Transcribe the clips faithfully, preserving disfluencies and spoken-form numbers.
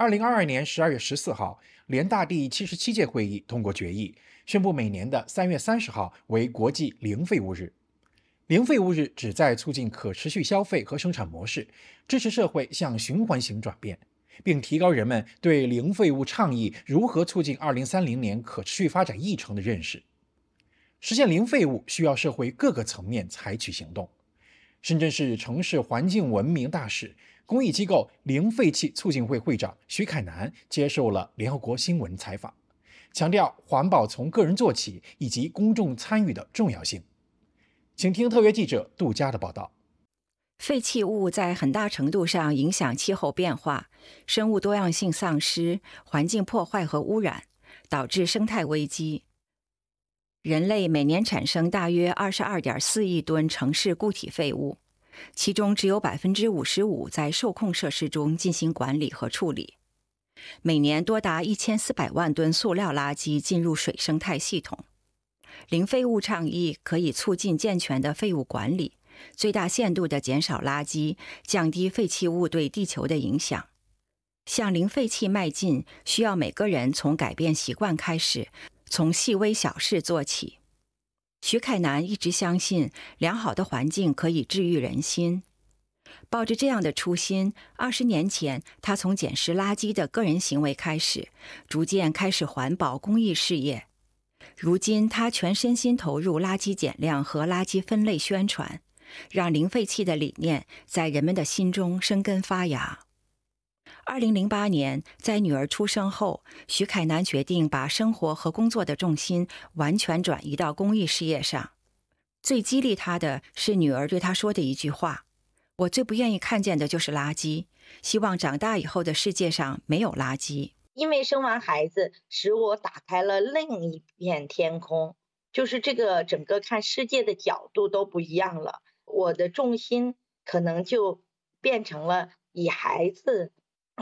二零二二年十二月十四号，联大第七十七届会议通过决议，宣布每年的三月三十号为国际零废物日。零废物日旨在促进可持续消费和生产模式，支持社会向循环型转变，并提高人们对零废物倡议如何促进二零三零年可持续发展议程的认识。实现零废物需要社会各个层面采取行动。深圳市城市环境文明大使、公益机构零废气促进会会长徐凯南接受了联合国新闻采访，强调环保从个人做起以及公众参与的重要性。请听特约记者杜佳的报道。废弃物在很大程度上影响气候变化、生物多样性丧失、环境破坏和污染，导致生态危机。人类每年产生大约 二十二点四亿吨城市固体废物，其中只有 百分之五十五 在受控设施中进行管理和处理。每年多达一千四百万吨塑料垃圾进入水生态系统。零废物倡议可以促进健全的废物管理，最大限度地减少垃圾，降低废弃物对地球的影响。向零废弃迈进，需要每个人从改变习惯开始，从细微小事做起。徐凯南一直相信良好的环境可以治愈人心。抱着这样的初心，二十年前他从捡拾垃圾的个人行为开始，逐渐开始环保公益事业。如今他全身心投入垃圾减量和垃圾分类宣传，让零废弃的理念在人们的心中生根发芽。二零零八年，在女儿出生后，徐凯南决定把生活和工作的重心完全转移到公益事业上。最激励他的是女儿对他说的一句话：“我最不愿意看见的就是垃圾，希望长大以后的世界上没有垃圾。”因为生完孩子，使我打开了另一片天空，就是这个整个看世界的角度都不一样了。我的重心可能就变成了以孩子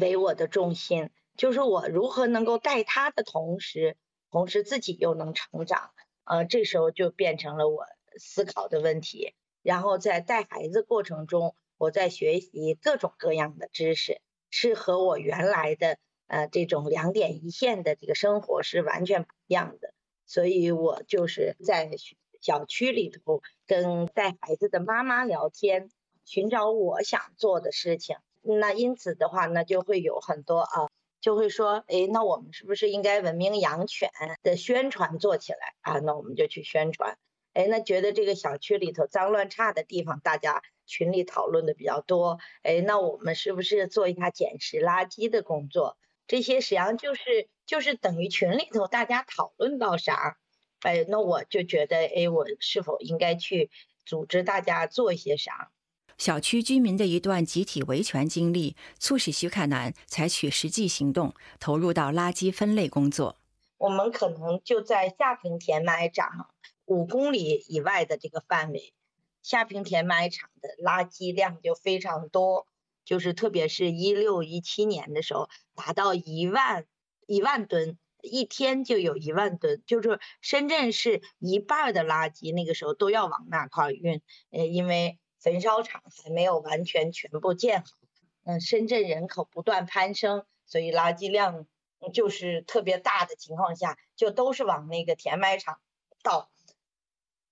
为我的重心，就是我如何能够带他的同时，同时自己又能成长。呃，这时候就变成了我思考的问题。然后在带孩子过程中，我在学习各种各样的知识，是和我原来的呃这种两点一线的这个生活是完全不一样的。所以我就是在小区里头跟带孩子的妈妈聊天，寻找我想做的事情。那因此的话呢，就会有很多啊，就会说，哎，那我们是不是应该文明养犬的宣传做起来啊？那我们就去宣传。哎，那觉得这个小区里头脏乱差的地方，大家群里讨论的比较多。哎，那我们是不是做一下捡拾垃圾的工作？这些实际上就是就是等于群里头大家讨论到啥，哎，那我就觉得，哎，我是否应该去组织大家做一些啥？小区居民的一段集体维权经历，促使徐凯南采取实际行动，投入到垃圾分类工作。我们可能就在下坪填埋场五公里以外的这个范围，下坪填埋场的垃圾量就非常多，就是特别是一六一七年的时候，达到一万一万吨，一天就有一万吨，就是深圳市一半的垃圾那个时候都要往那块运，呃，因为焚烧厂还没有完全全部建好，嗯，深圳人口不断攀升，所以垃圾量就是特别大的情况下，就都是往那个填埋场倒。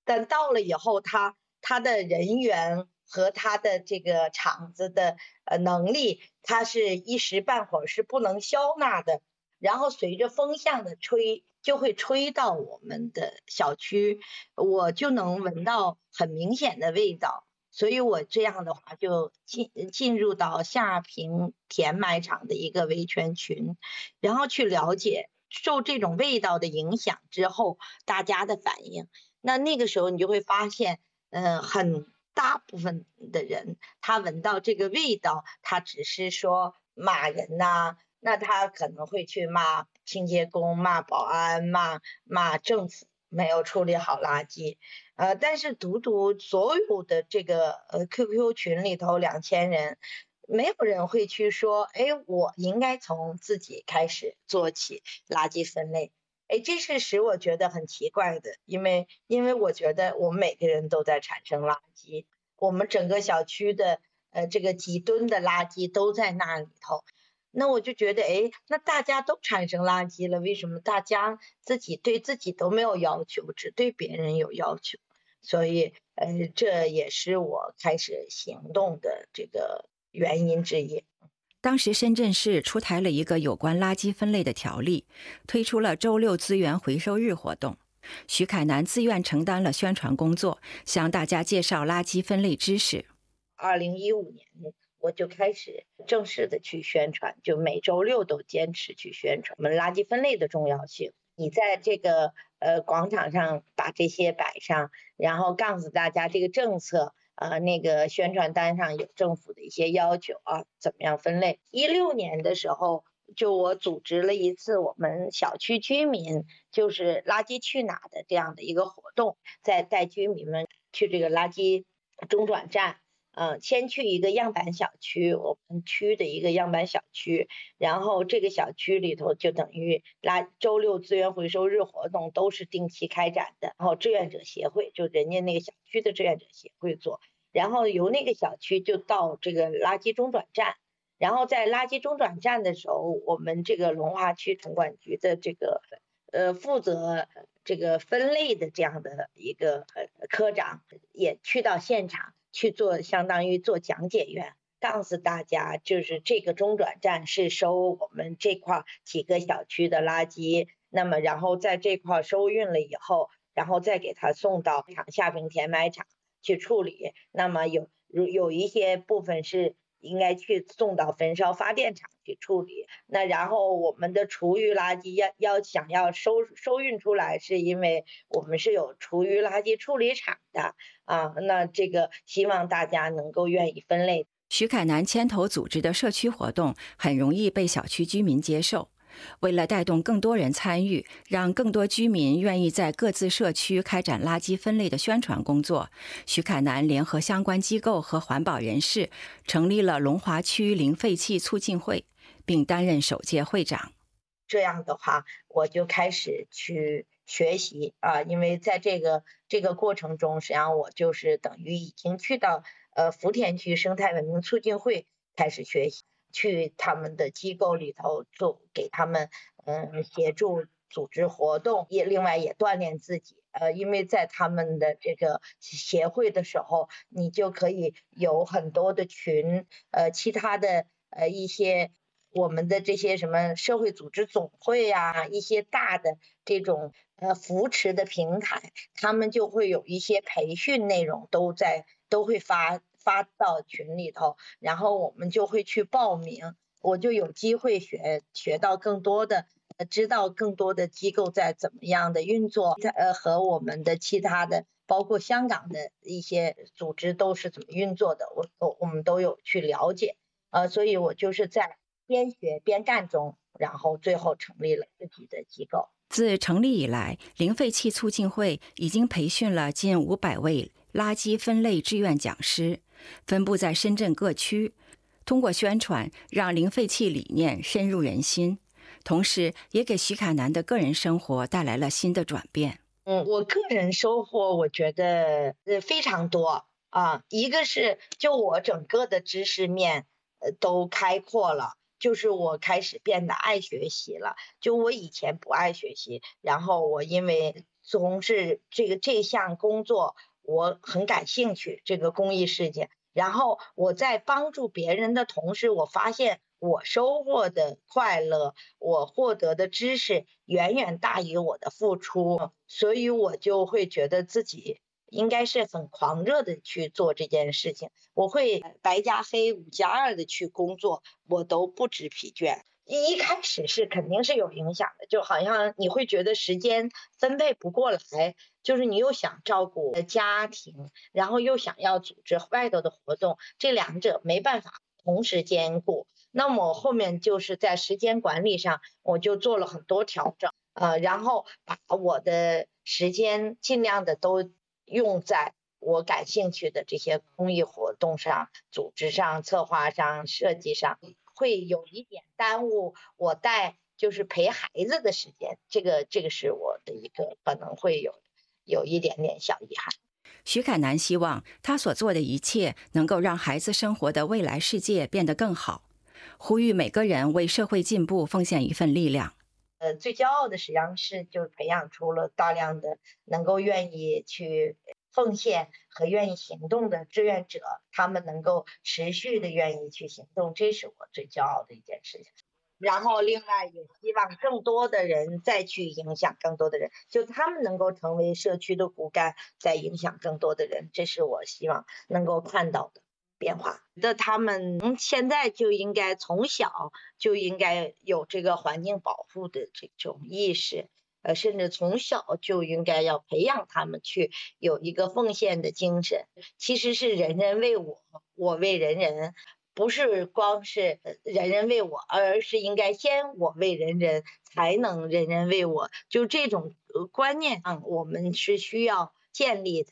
但到了以后，他他的人员和他的这个厂子的呃能力，他是一时半会儿是不能消纳的。然后随着风向的吹，就会吹到我们的小区，我就能闻到很明显的味道。所以我这样的话就进进入到下坪填埋场的一个维权群，然后去了解受这种味道的影响之后大家的反应。那那个时候你就会发现，嗯，很大部分的人他闻到这个味道，他只是说骂人呐、啊，那他可能会去骂清洁工、骂保安、骂骂政府没有处理好垃圾。呃，但是独独所有的这个呃 Q Q 群里头两千人，没有人会去说，哎，我应该从自己开始做起垃圾分类。哎，这是使我觉得很奇怪的，因为因为我觉得我们每个人都在产生垃圾，我们整个小区的呃这个几吨的垃圾都在那里头。那我就觉得，哎，那大家都产生垃圾了，为什么大家自己对自己都没有要求，只对别人有要求？所以，呃，这也是我开始行动的这个原因之一。当时深圳市出台了一个有关垃圾分类的条例，推出了周六资源回收日活动。徐凯南自愿承担了宣传工作，向大家介绍垃圾分类知识。二零一五年，我就开始正式的去宣传，就每周六都坚持去宣传我们垃圾分类的重要性。你在这个呃广场上把这些摆上，然后告诉大家这个政策。呃，那个宣传单上有政府的一些要求啊，怎么样分类。一六年的时候，就我组织了一次我们小区居民就是垃圾去哪的这样的一个活动，在带居民们去这个垃圾中转站，呃，先去一个样板小区，我们区的一个样板小区，然后这个小区里头就等于垃周六资源回收日活动都是定期开展的，然后志愿者协会就人家那个小区的志愿者协会做。然后由那个小区就到这个垃圾中转站，然后在垃圾中转站的时候，我们这个龙华区城管局的这个呃负责这个分类的这样的一个科长也去到现场去做，相当于做讲解员，告诉大家就是这个中转站是收我们这块几个小区的垃圾，那么然后在这块收运了以后，然后再给它送到厂下坪填埋场去处理，那么有有一些部分是应该去送到焚烧发电厂去处理。那然后我们的厨余垃圾要要想要收收运出来，是因为我们是有厨余垃圾处理厂的啊。那这个希望大家能够愿意分类。徐凯南牵头组织的社区活动很容易被小区居民接受。为了带动更多人参与，让更多居民愿意在各自社区开展垃圾分类的宣传工作，徐凯南联合相关机构和环保人士成立了龙华区零废弃促进会，并担任首届会长。这样的话，我就开始去学习啊，因为在这个这个过程中，实际上我就是等于已经去到呃福田区生态文明促进会开始学习。去他们的机构里头，就给他们嗯协助组织活动，也另外也锻炼自己。呃，因为在他们的这个协会的时候，你就可以有很多的群，呃，其他的呃一些我们的这些什么社会组织总会呀、啊，一些大的这种呃扶持的平台，他们就会有一些培训内容都在都会发。发到群里头，然后我们就会去报名，我就有机会学学到更多的，知道更多的机构在怎么样的运作，呃，和我们的其他的，包括香港的一些组织都是怎么运作的，我我我们都有去了解，呃，所以我就是在边学边干中，然后最后成立了自己的机构。自成立以来，零废弃促进会已经培训了近五百位垃圾分类志愿讲师。分布在深圳各区，通过宣传让零废弃理念深入人心，同时也给徐凯南的个人生活带来了新的转变。嗯，我个人收获我觉得呃非常多啊，一个是就我整个的知识面呃都开阔了，就是我开始变得爱学习了。就我以前不爱学习，然后我因为从事这个这项工作。我很感兴趣这个公益事件，然后我在帮助别人的同时，我发现我收获的快乐，我获得的知识远远大于我的付出，所以我就会觉得自己应该是很狂热的去做这件事情。我会白加黑五加二的去工作，我都不知疲倦。一开始是肯定是有影响的，就好像你会觉得时间分配不过来，就是你又想照顾家庭，然后又想要组织外头的活动，这两者没办法同时兼顾。那么我后面就是在时间管理上，我就做了很多调整，呃，然后把我的时间尽量的都用在我感兴趣的这些公益活动上、组织上、策划上、设计上。会有一点耽误我带就是陪孩子的时间，这个这个是我的一个可能会有有一点点小遗憾。徐凯南希望他所做的一切能够让孩子生活的未来世界变得更好。呼吁每个人为社会进步奉献一份力量。呃，最骄傲的实际上是就是培养出了大量的能够愿意去奉献和愿意行动的志愿者，他们能够持续的愿意去行动，这是我最骄傲的一件事情。然后另外也希望更多的人再去影响更多的人，就他们能够成为社区的骨干，再影响更多的人，这是我希望能够看到的变化。那他们现在就应该从小就应该有这个环境保护的这种意识，呃，甚至从小就应该要培养他们去有一个奉献的精神。其实是人人为我，我为人人，不是光是人人为我，而是应该先我为人人，才能人人为我。就这种观念上，我们是需要建立的。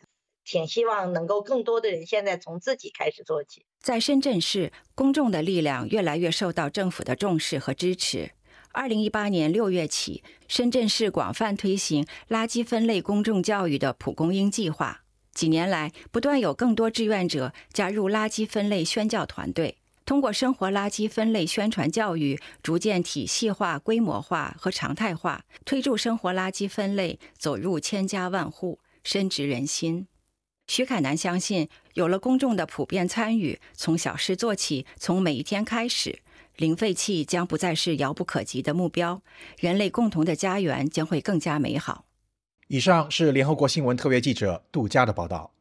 挺希望能够更多的人现在从自己开始做起。在深圳市，公众的力量越来越受到政府的重视和支持。二零一八年六月起，深圳市广泛推行垃圾分类公众教育的蒲公英计划。几年来，不断有更多志愿者加入垃圾分类宣教团队，通过生活垃圾分类宣传教育，逐渐体系化、规模化和常态化，推助生活垃圾分类走入千家万户，深植人心。徐凯南相信，有了公众的普遍参与，从小事做起，从每一天开始，零废弃将不再是遥不可及的目标，人类共同的家园将会更加美好。以上是联合国新闻特约记者杜佳的报道。